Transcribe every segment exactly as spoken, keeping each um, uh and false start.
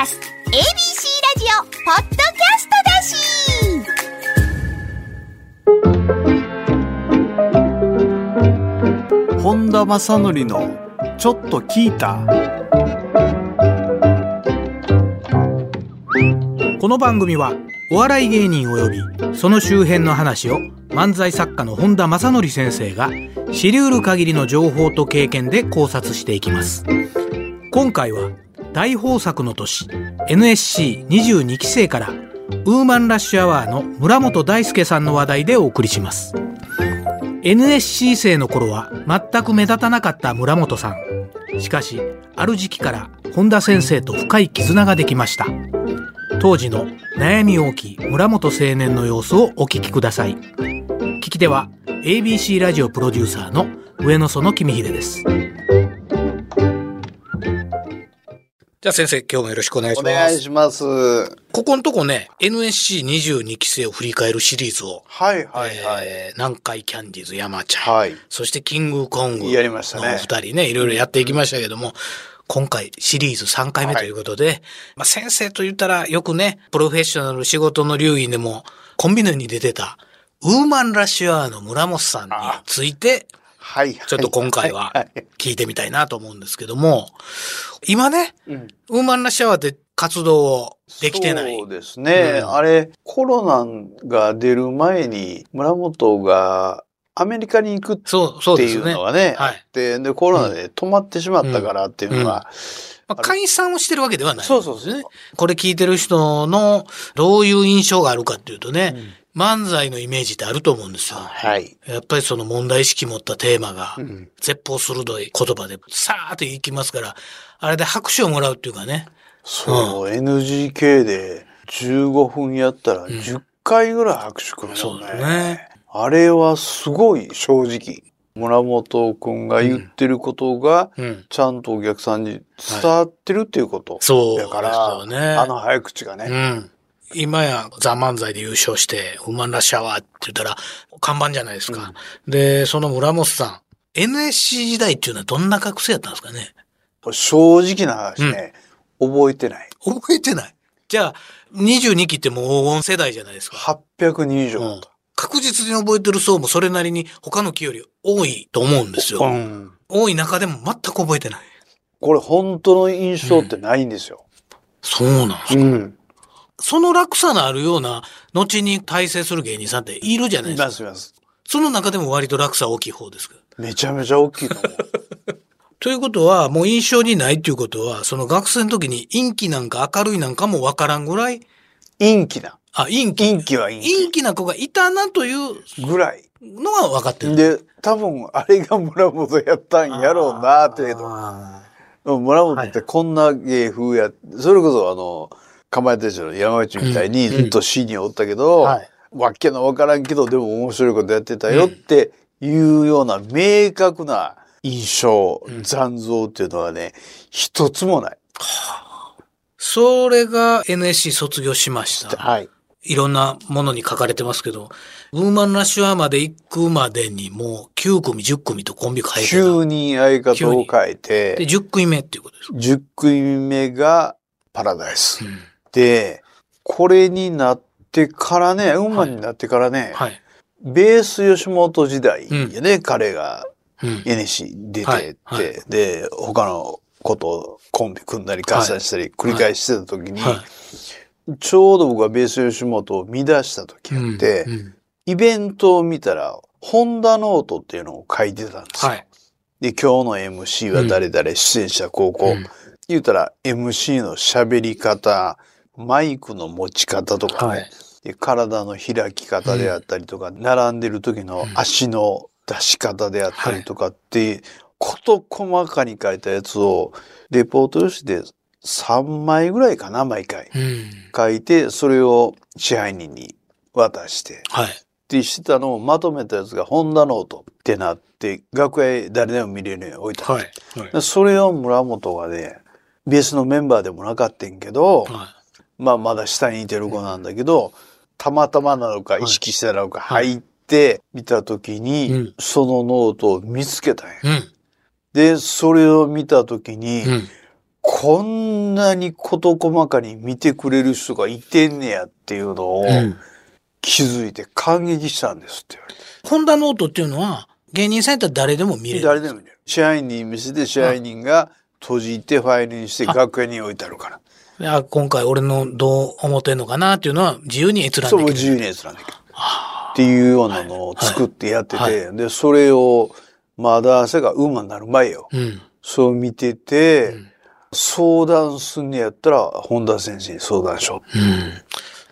ラス エービーシー ラジオポッドキャストだし、本田正則のちょっと聞いた。この番組はお笑い芸人およびその周辺の話を漫才作家の本田正則先生が知り得る限りの情報と経験で考察していきます。今回は大豊作の年 エヌエスシーにじゅうに 期生からウーマンラッシュアワーの村本大輔さんの話題でお送りします。 エヌエスシー 生の頃は全く目立たなかった村本さん、しかしある時期から本田先生と深い絆ができました。当時の悩み多き村本青年の様子をお聞きください。聞き手は エービーシー ラジオプロデューサーの上野園君秀です。じゃあ先生、今日もよろしくお願いします。お願いします。ここのとこね、 エヌエスシーにじゅうに 期生を振り返るシリーズを、はいはいはい、えー、南海キャンディーズ山ちゃん、はい、そしてキングコングのお二人 ね, ねいろいろやっていきましたけども、うん、今回シリーズさんかいめということで、はい、まあ、先生と言ったらよくね、プロフェッショナル仕事の流儀でもコンビニに出てたウーマンラッシュアワーの村本さんについて、はい、ちょっと今回は聞いてみたいなと思うんですけども、今ね、うん、ウーマンラッシュアワーで活動をできてない。そうですね、うん、あれコロナが出る前に村本がアメリカに行くっていうのが ね, ね、はい、ででコロナで止まってしまったからっていうのが、うんうん、まあ、解散をしてるわけではない、ね、そうそうそう、これ聞いてる人のどういう印象があるかっていうとね、うん、漫才のイメージってあると思うんですよ、はい、やっぱりその問題意識持ったテーマが絶法鋭い言葉でさーっていきますから、あれで拍手をもらうっていうかね、そう、うん、エヌジーケー でじゅうごふんやったらじゅっかいぐらい拍手くるもんね、うん、そうだね、あれはすごい正直。村本くんが言ってることが、ちゃんとお客さんに伝わってるっていうこと。そうだから、ね、あの早口がね。うん、今やザ・漫才で優勝して、ウーマンラッシュアワーって言ったら、看板じゃないですか。うん、で、その村本さん、エヌエスシー 時代っていうのはどんな学生やったんですかね？正直な話ね、うん、覚えてない。覚えてない。じゃあ、にじゅうにきってもう黄金世代じゃないですか。はっぴゃくにん以上だった。うん、確実に覚えてる層もそれなりに他の期より多いと思うんですよ、うん、多い中でも全く覚えてない。これ本当の印象ってないんですよ、うん、そうなんですか、うん、その落差のあるような後に大成する芸人さんっているじゃないですか。いますいます。その中でも割と落差大きい方ですか？めちゃめちゃ大きいと思うということはもう印象にないっていうことは、その学生の時に陰気なんか明るいなんかもわからんぐらい陰気だ、あ、陰気。陰気は陰気。陰気な子がいたなというぐらいのは分かってる。で、多分あれが村本やったんやろうなっていうの。村本ってこんな芸風や、はい、それこそあの、かまいたちの山内みたいにずっと死におったけど、うんうん、はい、わっけの分からんけど、でも面白いことやってたよっていうような明確な印象、うん、残像っていうのはね、一つもない。それが エヌエスシー 卒業しました。はい。いろんなものに書かれてますけど、ウーマンラッシュアワーまで行くまでにもうきゅうくみ、じゅっくみとコンビ変えてた。きゅうにん相方を変えて。で、じゅっくみめっていうことですか？じゅっくみめがパラダイス。うん、で、これになってからね、ウーマンになってからね、はいはい、ベース吉本時代やね、うん、彼が エヌエスシー 出てって、うん、はいはい、で、他のことをコンビ組んだり解散したり繰り返してた時に、はいはいはい、ちょうど僕がベース吉本を見出した時あって、うんうん、イベントを見たら、ホンダノートっていうのを書いてたんですよ。はい、で、今日の エムシー は誰々、うん、出演者高校、うん、言うたら エムシー の喋り方、マイクの持ち方とかね、はい、で体の開き方であったりとか、うん、並んでる時の足の出し方であったりとかって、うん、こと細かに書いたやつをレポート用紙でさんまいぐらいかな、毎回、うん、書いて、それを支配人に渡して、はい、ってしてたのをまとめたやつがホンダノートってなって、楽屋へ誰でも見れるように置いた、はいはい。それを村本がね、ベースのメンバーでもなかったんけど、はい、まあまだ下にいてる子なんだけど、うん、たまたまなのか意識したのか入って見たときに、はいはい、そのノートを見つけたんや、うん、で、それを見たときに、うん、こんなに事細かに見てくれる人がいてんねやっていうのを気づいて感激したんですって言われて、うん、ホンダノートっていうのは芸人さんやったら誰でも見れる。誰でも見れる。支配人見せて支配人が閉じてファイルにして楽屋に置いてあるから、いや今回俺のどう思ってんのかなっていうのは自由に閲覧できる。そう自由に閲覧できるっていうようなのを作ってやってて、はいはい、でそれをまだ汗が馬になる前よ、うん、そう見てて、うん、相談すんねやったら本田先生に相談しよう、うん、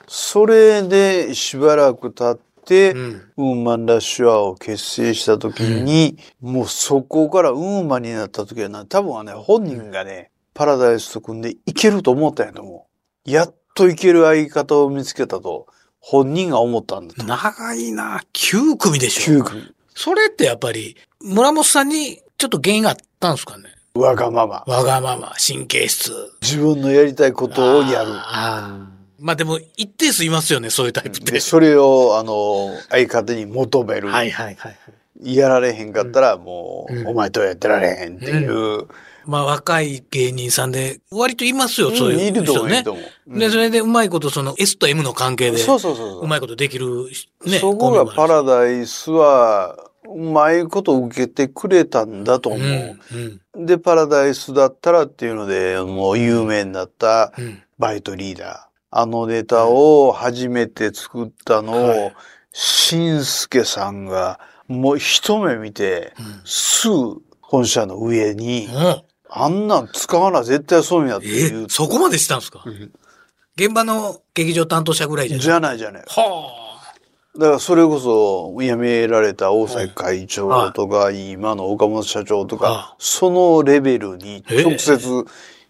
それでしばらく経って、うん、ウーマンラッシュアワーを結成した時に、うん、もうそこからウーマンになった時はな、多分はね本人がね、パラダイスと組んでいけると思ったんやと思う。やっといける相方を見つけたと本人が思ったんだと。長いな、きゅうくみでしょ。きゅうくみ。それってやっぱり村本さんにちょっと原因があったんですかね。わがまま。わがまま、神経質。自分のやりたいことをやる。ああ、まあでも一定数いますよね、そういうタイプって。でそれをあの相方に求める。はいはいはい。やられへんかったらもう、うん、お前とやってられへんっていう、うん、まあ若い芸人さんで割といますよ、うん、そういう人ね。いると思う、うん、でそれでうまいことその S と M の関係でうまいことできるね。そこがパラダイスはうまいこと受けてくれたんだと思う、うんうん、でパラダイスだったらっていうのでもう有名になったバイトリーダー、うん、あのネタを初めて作ったのをしんすけさんがもう一目見て、うん、すぐ本社の上に、うん、あんなん使わな絶対そうになっていう、えー、そこまでしたんですか、うん、現場の劇場担当者ぐらいじゃないじゃないじゃない。はあ。だからそれこそ辞められた大崎会長とか、はい、今の岡本社長とか、はい、そのレベルに直接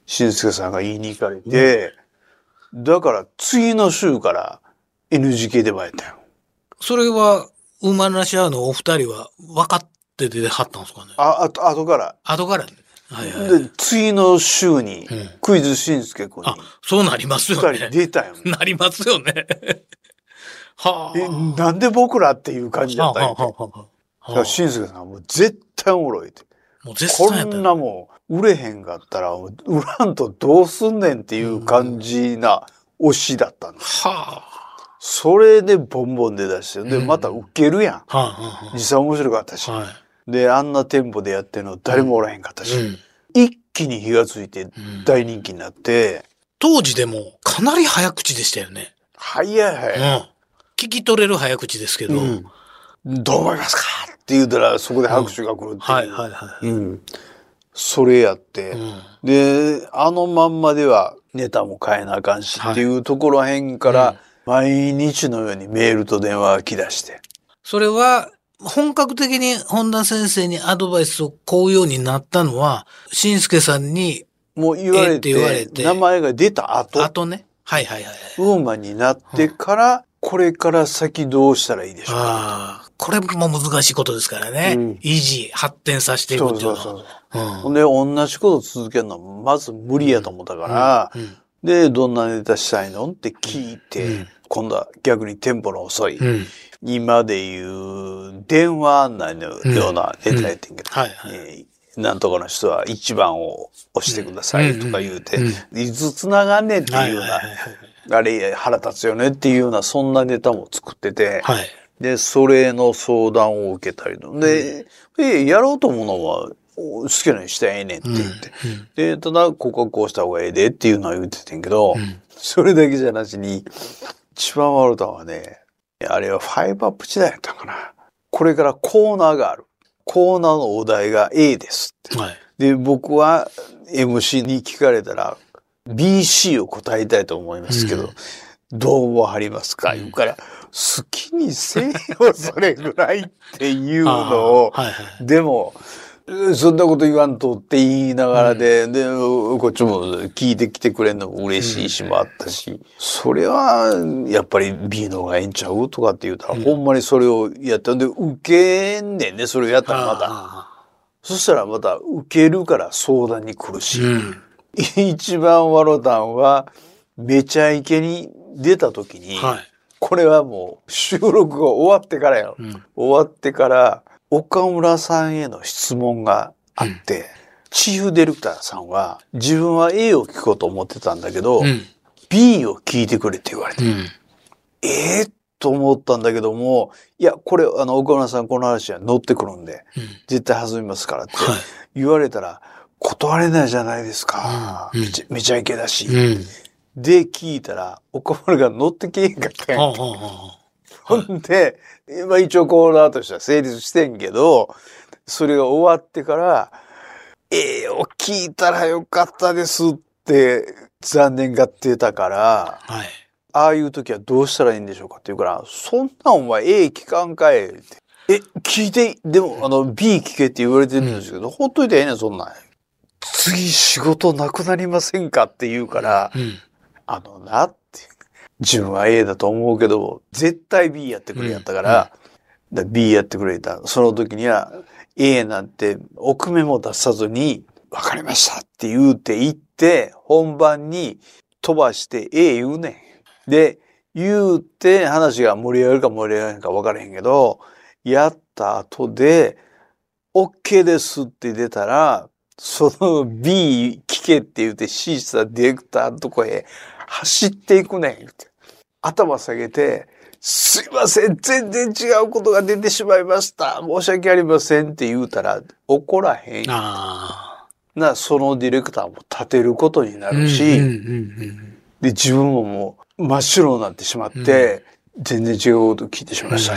新助さんが言いに行かれて、うん、だから次の週から エヌジーケー で参ったよ。それはウーマンラッシュアワーのお二人は分かって出てはったんですかね。あ、あと、あとから。あとから、ね。はいはいはい。で、次の週に、クイズしんすけ君に、うん。あ、そうなりますよね。二人出たよね。なりますよね。はぁ、あ。え、なんで僕らっていう感じだったよ、ね。はぁ、あ、はぁ、あ、はぁ、あ。だからしんすけさんはもう絶対おもろいって。もう絶対おもろい。こんなもう、売れへんかったら、売らんとどうすんねんっていう感じな推しだったんです。はぁ、あ。それでボンボンで出して、で、またウケるやん。うん、はあはあ、実際面白かったし、はい。で、あんなテンポでやってるの誰もおらへんかったし、うん、一気に火がついて大人気になって、うん。当時でもかなり早口でしたよね。早い早い。うん、聞き取れる早口ですけど、うん、どう思いますかって言うたらそこで拍手が来るっていう。うん、はいはいはい。うん。それやって、うん、で、あのまんまではネタも変えなあかんし、はい、っていうところへんから、うん、毎日のようにメールと電話が来だして。それは本格的に本田先生にアドバイスをこうようになったのは、新助さんにもう言われて、えー、言われて名前が出た後。後ね。はいはいはい。ウーマンになってから、うん、これから先どうしたらいいでしょうか。ああ、これも難しいことですからね。うん、維持、発展させていくっていうのは。そうそうそう。うん、ほんで、同じことを続けるのはまず無理やと思ったから、うんうんうん、で、どんなネタしたいのって聞いて、うん、今度は逆にテンポの遅い、うん、今でいう電話案内のようなネタやってんけど、うんうん、はいはい、えー、なんとかの人はいちばんを押してくださいとか言うて、うんうん、いつ繋がんねんっていうような、はいはいはい、あれ腹立つよねっていうようなそんなネタも作ってて、はい、でそれの相談を受けたりので、うん、えー、やろうと思うのは好きなようにしたらええねんって言って、うんうん、でただここはこうした方がええでっていうのは言っててんけど、うん、それだけじゃなしに一番悪かったのはね、あれはファイブアップ時代やったかな。これからコーナーがある。コーナーのお題が A ですって、はい、で僕は エムシー に聞かれたら ビーシー を答えたいと思いますけど、うん、どう思いますか、うん、言うから好きにせよそれぐらいっていうのを、はいはい、でもそんなこと言わんとって言いながらで、うん、で、こっちも聞いてきてくれんのも嬉しいしもあったし、うん、それは、やっぱり B の方がええんちゃうとかって言うたら、うん、ほんまにそれをやったんで、受けんねんね、それをやったらまた。そしたらまた、受けるから相談に来るし、うん、一番ワロタンは、めちゃイケに出た時に、はい、これはもう収録が終わってからやろ、うん、終わってから、岡村さんへの質問があって、チーフディレクターさんは自分は A を聞こうと思ってたんだけど、うん、B を聞いてくれって言われて、うん、えー、と思ったんだけども、いや、これ、あの、岡村さんこの話は乗ってくるんで、うん、絶対弾みますからって言われたら、はい、断れないじゃないですか。うん、めちゃ、めちゃイケだし。うん、で、聞いたら、岡村が乗ってけえんかったんやん。ほんで、まあ一応コーナーとしては成立してんけど、それが終わってから、ええを聞いたらよかったですって残念がってたから、はい、ああいう時はどうしたらいいんでしょうかって言うから、そんなお前 A 聞かんかいって。え、聞いて、でもあの B 聞けって言われてるんですけど、うん、ほっといてええねん、そんなん。次仕事なくなりませんかって言うから、うん、あのなって。自分は A だと思うけど、絶対 B やってくれやったから、うん、だから B やってくれた。その時には A なんて奥目も出さずに、わかりましたって言うて言って、本番に飛ばして A 言うねん。で、言うて話が盛り上がるか盛り上がるか分からへんけど、やった後で、OK ですって出たら、その B 聞けって言うて C したディレクターのとこへ走っていくねん。頭下げて、すいません、全然違うことが出てしまいました。申し訳ありませんって言うたら怒らへん。あな、そのディレクターも立てることになるし、うんうんうんうん、で、自分ももう、真っ白になってしまって、うん、全然違うこと聞いてしまいました。うん、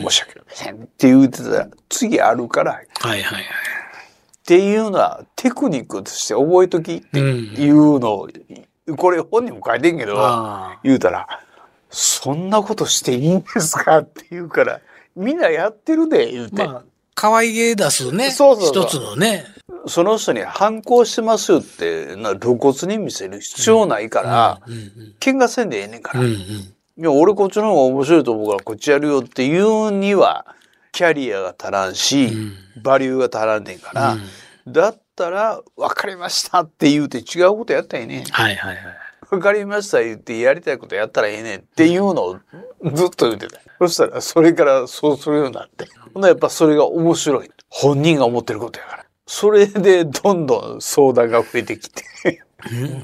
申し訳ありませんって言ってたら、次あるから。はいはいはい。っていうのはテクニックとして覚えときっていうのを、うん、これ本人も書いてんけど、言うたら、そんなことしていいんですかって言うから、みんなやってるで、言うて。まあ、可愛げ出すね。そうそうそう。一つのね。その人に反抗してますよってな露骨に見せる必要ないから、うんうんうん、喧嘩せんでええねんから、うんうん、いや俺こっちの方が面白いと思うからこっちやるよっていうにはキャリアが足らんし、うん、バリューが足らんねんから、うん、だったら分かりましたって言うて違うことやったらええねん、はいはいはい、分かりました言ってやりたいことやったらええねんっていうのをずっと言ってた、うん、そしたらそれからそうするようになってほんなやっぱそれが面白い本人が思ってることやからそれでどんどん相談が増えてきて、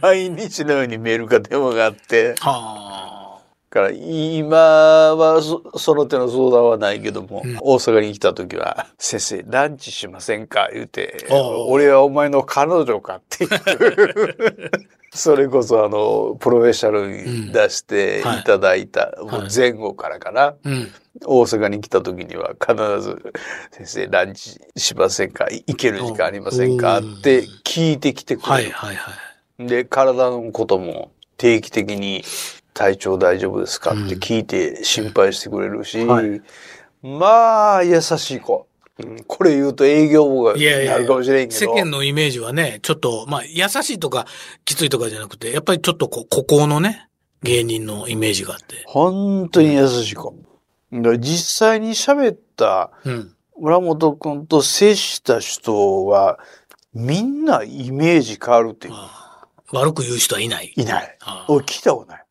毎日のようにメールか電話があって、はあ、から今は そ, その手の相談はないけども、うん、大阪に来た時は先生ランチしませんか言うて、俺はお前の彼女かっていうそれこそあのプロフェッショナルに出していただいた、うんはい、もう前後からかな。はいうん大阪に来た時には必ず先生ランチしませんか行ける時間ありませんかって聞いてきてくれる、はいはいはい、で体のことも定期的に体調大丈夫ですかって聞いて心配してくれるし、うんはい、まあ優しい子これ言うと営業部がなるかもしれんけどいやいや世間のイメージはねちょっとまあ優しいとかきついとかじゃなくてやっぱりちょっとこう孤高のね芸人のイメージがあって本当に優しい子、うん実際に喋った村本くんと接した人はみんなイメージ変わるっていう、うん、悪く言う人はいないいない俺聞いたことない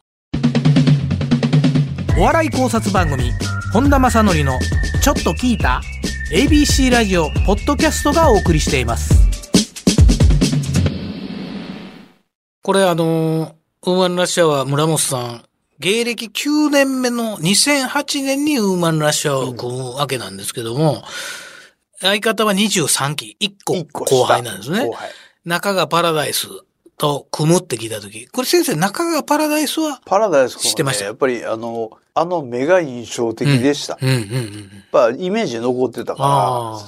お笑い考察番組本田正則のちょっと聞いた エービーシー ラジオポッドキャストがお送りしていますこれあのウーマンラッシャーは村本さん芸歴きゅうねんめのにせんはちねんにウーマンラッシャーを組むわけなんですけども、うん、相方はにじゅうさんき、いっこ後輩なんですね。中川パラダイスと組むって聞いたとき、これ先生中川パラダイスはパラダイス知ってました、ね、やっぱりあの、あの目が印象的でした。うんうんうんうん、やっぱイメージ残ってたか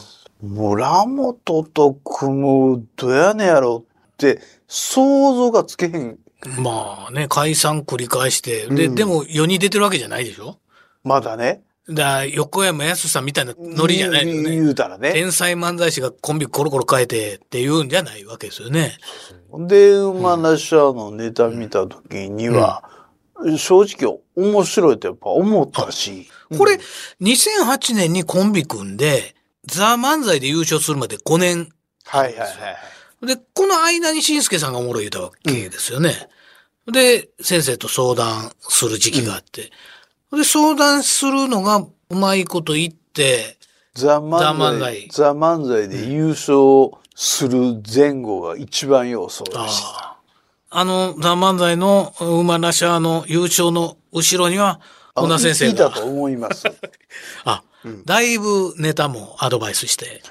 ら、村本と組むどやねやろって想像がつけへん。まあね、解散繰り返して、で、うん、でも世に出てるわけじゃないでしょまだね。だ横山やすさんみたいなノリじゃないよね。言うたらね。天才漫才師がコンビコロコロ変えてっていうんじゃないわけですよね。で、ウーマンラッシャーのネタ見た時には、うん、正直面白いとやっぱ思ったし。うん、これ、にせんはちねんにコンビ組んで、ザ・漫才で優勝するまでごねん。はいはいはい。で、この間にしんすけさんがおもろい言ったわけですよね、うん。で、先生と相談する時期があって。うん、で、相談するのがうまいこと言って、ザ・漫才で優勝する前後が一番要素でした。あのザ・漫才のウーマンラッシャーの優勝の後ろには小田先生がいたと思います。あ、うん、だいぶネタもアドバイスして。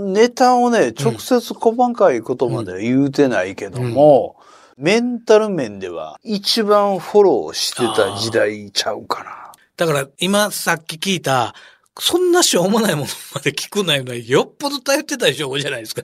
ネタをね、直接細かいことまでは言うてないけども、うんうん、メンタル面では一番フォローしてた時代ちゃうかな。だから今さっき聞いた、そんなしょうもないものまで聞くないのはよっぽど頼ってた証拠じゃないですか。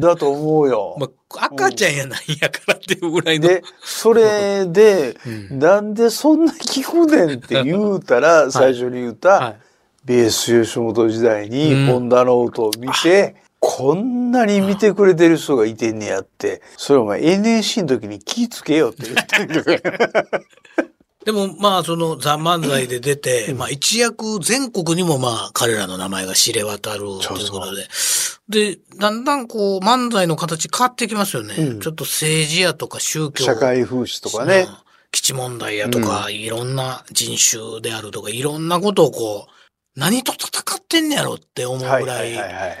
だと思うよ。まあ、赤ちゃんやなんやからっていうぐらいの。で、それで、うん、なんでそんな聞くねんって言うたら、最初に言った、はいはい、ベース吉本時代に本田ノートを見て、うん、こんなに見てくれてる人がいてんねやって、それお前 エヌエスシー の時に気ぃつけよって言ってる。でもまあそのザ・漫才で出て、まあ一躍全国にもまあ彼らの名前が知れ渡るということで、でだんだんこう漫才の形変わってきますよね、うん、ちょっと政治やとか宗教、社会風刺とかね、基地問題やとか、うん、いろんな人種であるとかいろんなことをこう何と戦ってんねやろって思うぐらい、はいはいはいはい、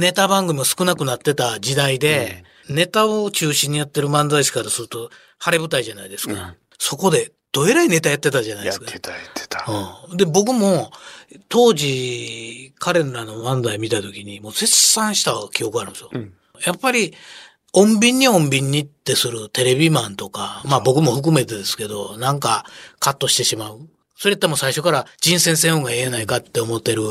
ネタ番組も少なくなってた時代で、うん、ネタを中心にやってる漫才師からすると晴れ舞台じゃないですか、うん、そこでどえらいネタやってたじゃないですか。やってた、やってた。うん。で、僕も、当時、彼らの漫才見たときに、もう絶賛した記憶があるんですよ。うん、やっぱり、穏便に穏便にってするテレビマンとか、まあ僕も含めてですけど、なんかカットしてしまう。それってもう最初から人選せん方がええないかって思ってる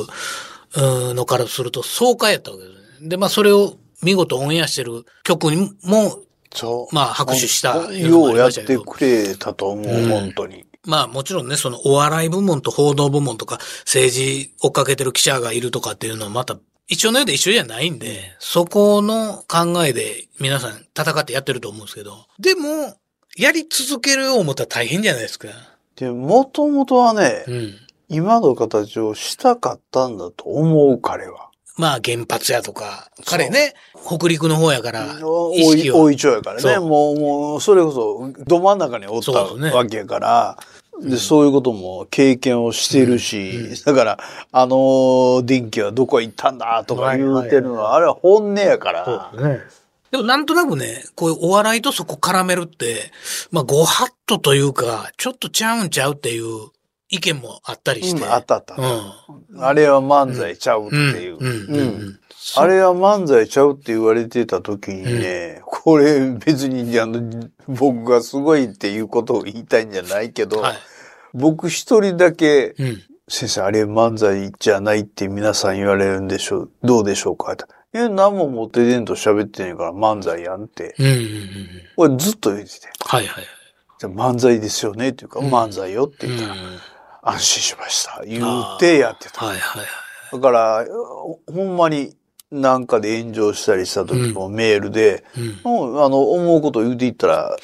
のからすると、爽快やったわけですね。で、まあそれを見事オンエアしてる曲にも、そうまあ拍手したようやってくれたと思う、うん、本当に。まあもちろんね、そのお笑い部門と報道部門とか政治追っかけてる記者がいるとかっていうのはまた一応のようで一緒じゃないんで、そこの考えで皆さん戦ってやってると思うんですけど、でもやり続けるよう思ったら大変じゃないですか。でもともとはね、うん、今の形をしたかったんだと思う彼は。まあ原発やとか、彼ね、北陸の方やから、意識を。大井町やからね、もう、もう、それこそ、ど真ん中におったわけやから、そうで、ね、そういうことも経験をしてるし、うんうん、だから、あの電気はどこへ行ったんだとか言うてるのは、あれは本音やから。そうですね。でもなんとなくね、こういうお笑いとそこ絡めるって、まあご法度というか、ちょっとちゃうんちゃうっていう、意見もあったりして、うん、あったあった、うん、あれは漫才ちゃうっていう、うんうんうん、あれは漫才ちゃうって言われてた時にね、うん、これ別にあの僕がすごいっていうことを言いたいんじゃないけど、はい、僕一人だけ、うん、先生あれ漫才じゃないって皆さん言われるんでしょう、どうでしょうかって、いや何も持って出んと喋ってないから漫才やんって、うんうんうん、俺ずっと言ってて、はいはい、じゃ漫才ですよねっていうか、うん、漫才よって言ったら、うん、安心しました。言ってやってた。はいはいはい。だから、ほんまになんかで炎上したりした時もメールで、うんうん、あの、思うことを言うていったら、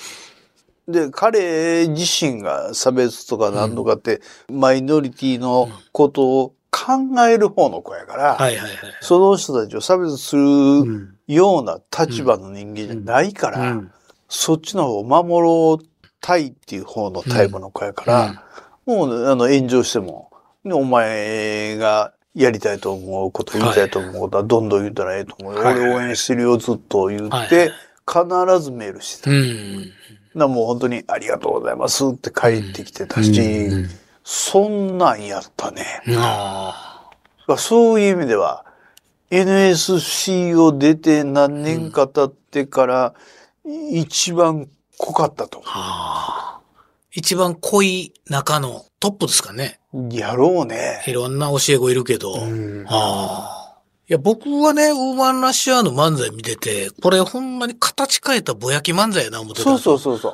で、彼自身が差別とか何とかって、うん、マイノリティのことを考える方の子やから、その人たちを差別するような立場の人間じゃないから、うんうん、そっちの方を守ろうたいっていう方のタイプの子やから、うんうん、もうあの炎上しても、お前がやりたいと思うこと、言いたいと思うことはどんどん言うたらええと思う、はい、俺応援してるよずっと言って、はい、必ずメールしてた。うん、だもう本当にありがとうございますって帰ってきてたし、うん、そんなんやったね。ああ、そういう意味では エヌエスシー を出て何年か経ってから一番濃かったと思う。はあ、一番濃い中のトップですかね。やろうね。いろんな教え子いるけど。うん、ああ。いや、僕はね、ウーマンラッシャーの漫才見てて、これほんまに形変えたぼやき漫才やな思ってた。そうそうそうそ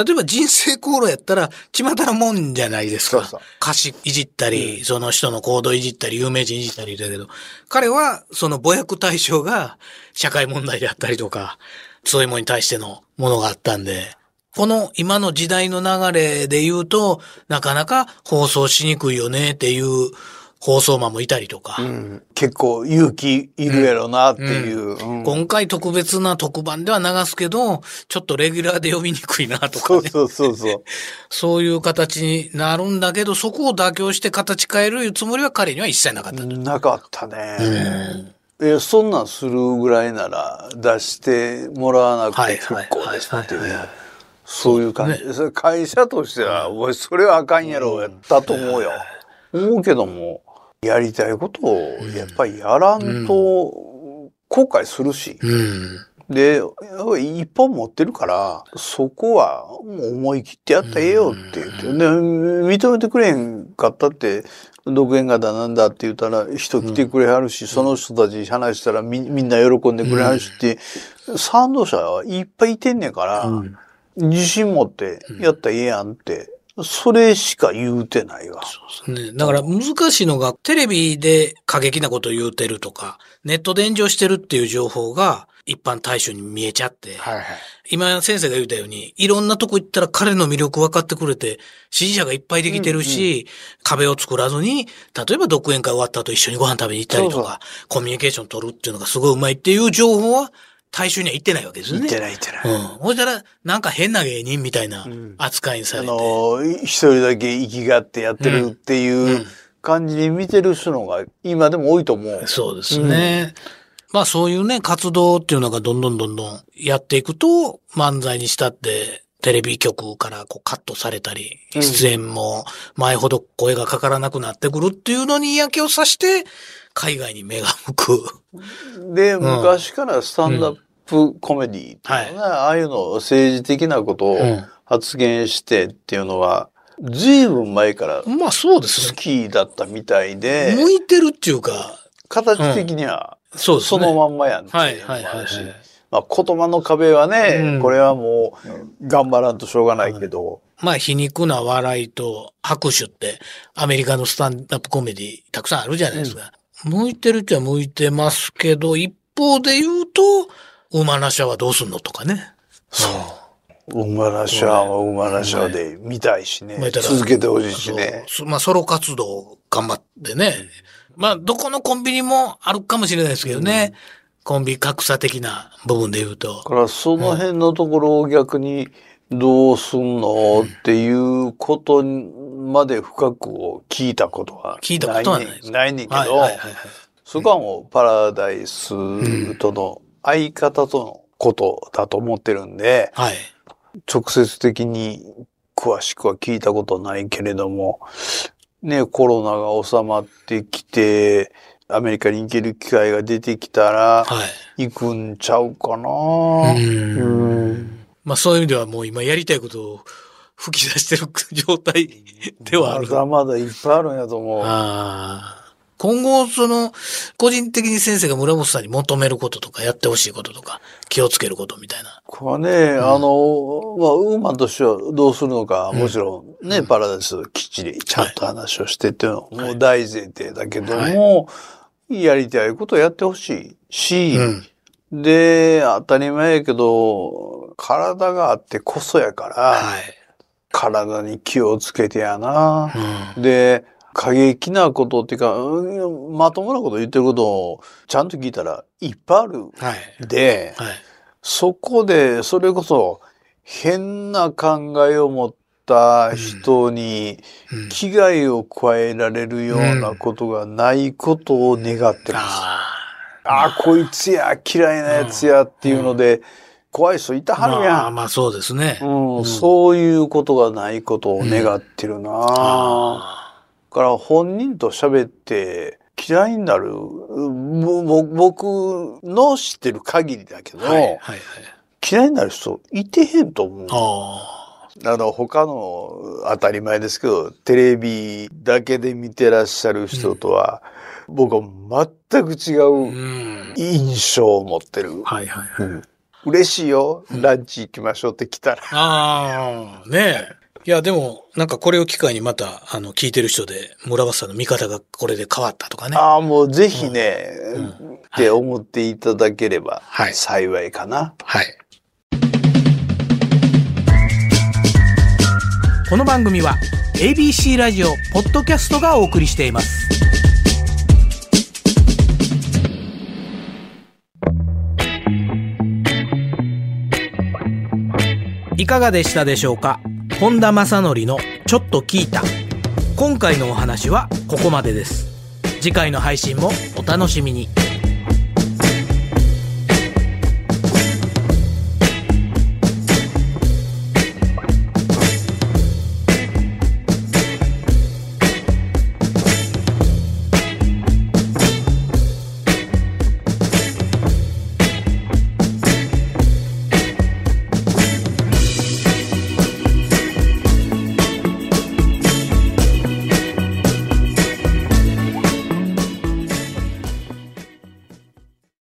う。例えば人生航路やったら、巷のもんじゃないですか。そうそう。歌詞いじったり、うん、その人の行動いじったり、有名人いじったりだけど、彼はそのぼやく対象が社会問題であったりとか、そういうものに対してのものがあったんで、この今の時代の流れで言うと、なかなか放送しにくいよねっていう放送マンもいたりとか、うん、結構勇気いるやろなっていう、うんうん、今回特別な特番では流すけどちょっとレギュラーで呼びにくいなとかね、そうそうそうそうそういう形になるんだけど、そこを妥協して形変えるつもりは彼には一切なかった。なかったね、うん、えそんなんするぐらいなら出してもらわなくて結構ですっていうね、そういう感じ、ね、会社としては俺それはあかんやろやったと思うよ、うん、思うけどもやりたいことをやっぱりやらんと後悔するし、うん、で一本持ってるからそこはもう思い切ってやったらええよって言って、で認めてくれへんかったって独演会だなんだって言ったら人来てくれはるし、うん、その人たちに話したら み, みんな喜んでくれはるしって、うん、賛同者はいっぱいいてんねんから、うん、自信持ってやったらええやんって、うん、それしか言うてないわ。そうですね。だから難しいのがテレビで過激なこと言うてるとかネットで炎上してるっていう情報が一般大衆に見えちゃって、はいはい、今先生が言ったようにいろんなとこ行ったら彼の魅力分かってくれて支持者がいっぱいできてるし、うんうん、壁を作らずに例えば独演会終わった後一緒にご飯食べに行ったりとか、そうそうコミュニケーション取るっていうのがすごいうまいっていう情報は大衆には行ってないわけですよね。行ってない行ってない。うん。そしたらなんか変な芸人みたいな扱いにされて、うん、あのー、一人だけ生きがってやってるっていう感じに見てる人のが今でも多いと思う。うん、そうですね。うん、まあそういうね、活動っていうのがどんどんどんどんやっていくと、漫才にしたってテレビ局からこうカットされたり、出演も前ほど声がかからなくなってくるっていうのに嫌気をさして、海外に目が向く。で、うん、昔からスタンダップコメディっていうのは、うんはい、ああいうの政治的なことを発言してっていうのは、ずいぶん前から好きだったみたいで。向いてるっていうか、形的には、うん、そ, うですね、そのまんまやんっていうのもあるし、まあ言葉の壁はね、うん、これはもう頑張らんとしょうがないけど、うん、まあ皮肉な笑いと拍手ってアメリカのスタンダップコメディたくさんあるじゃないですか、うん、向いてるっちゃ向いてますけど、一方で言うと馬なしゃはどうすんのとかね、そう、うん、馬なしゃは馬なしゃで見たいしね、うん、続けてほしいしね、まあソロ活動頑張ってね、うん、まあ、どこのコンビニもあるかもしれないですけどね。うん、コンビ格差的な部分で言うと。だからその辺のところを逆にどうすんの、うん、っていうことまで深くを聞いたことはない、ね、聞いたことはないです。ないねんけど、はいはいはいはい、そこはもうパラダイスとの相方とのことだと思ってるんで、うんはい、直接的に詳しくは聞いたことないけれども、ね、コロナが収まってきて、アメリカに行ける機会が出てきたら、はい、行くんちゃうかな。うんうん。まあそういう意味ではもう今やりたいことを吹き出してる状態ではある。まだまだいっぱいあるんやと思う。ああ。今後その、個人的に先生が村本さんに求めることとかやってほしいこととか気をつけることみたいな。これはね、うん、あの、まあ、ウーマンとしてはどうするのか、もちろんね、うん、パラダイスきっちりちゃんと話をしてっていうのも大前提だけども、はい、やりたいことをやってほしいし、うん、で、当たり前やけど、体があってこそやから、はい、体に気をつけてやな。うん、で、過激なことっていうか、うん、まともなこと言ってることをちゃんと聞いたらいっぱいある、はい、で、はい、そこでそれこそ変な考えを持った人に危害を加えられるようなことがないことを願ってます、うんうん、ああこいつや嫌いなやつやっていうので、うん、怖い人いたはるやん、まあ、まあそうですね、うんうん、そういうことがないことを願ってるな、うんあから本人と喋って嫌いになる僕の知ってる限りだけど、はいはいはい、嫌いになる人いてへんと思う。あの他の当たり前ですけどテレビだけで見てらっしゃる人とは、うん、僕は全く違う印象を持ってる。うんはいはいはいうん、嬉しいよ、うん、ランチ行きましょうって来たら。ああねえ。いや、でも、なんかこれを機会にまた、あの、聞いてる人で、村本さんの見方がこれで変わったとかね。ああ、もうぜひね、うんうん、って思っていただければ、幸いかな。はい。はい、この番組は、エービーシー ラジオ、ポッドキャストがお送りしています。いかがでしたでしょうか。本田正則のちょっと聞いた。今回のお話はここまでです。次回の配信もお楽しみに。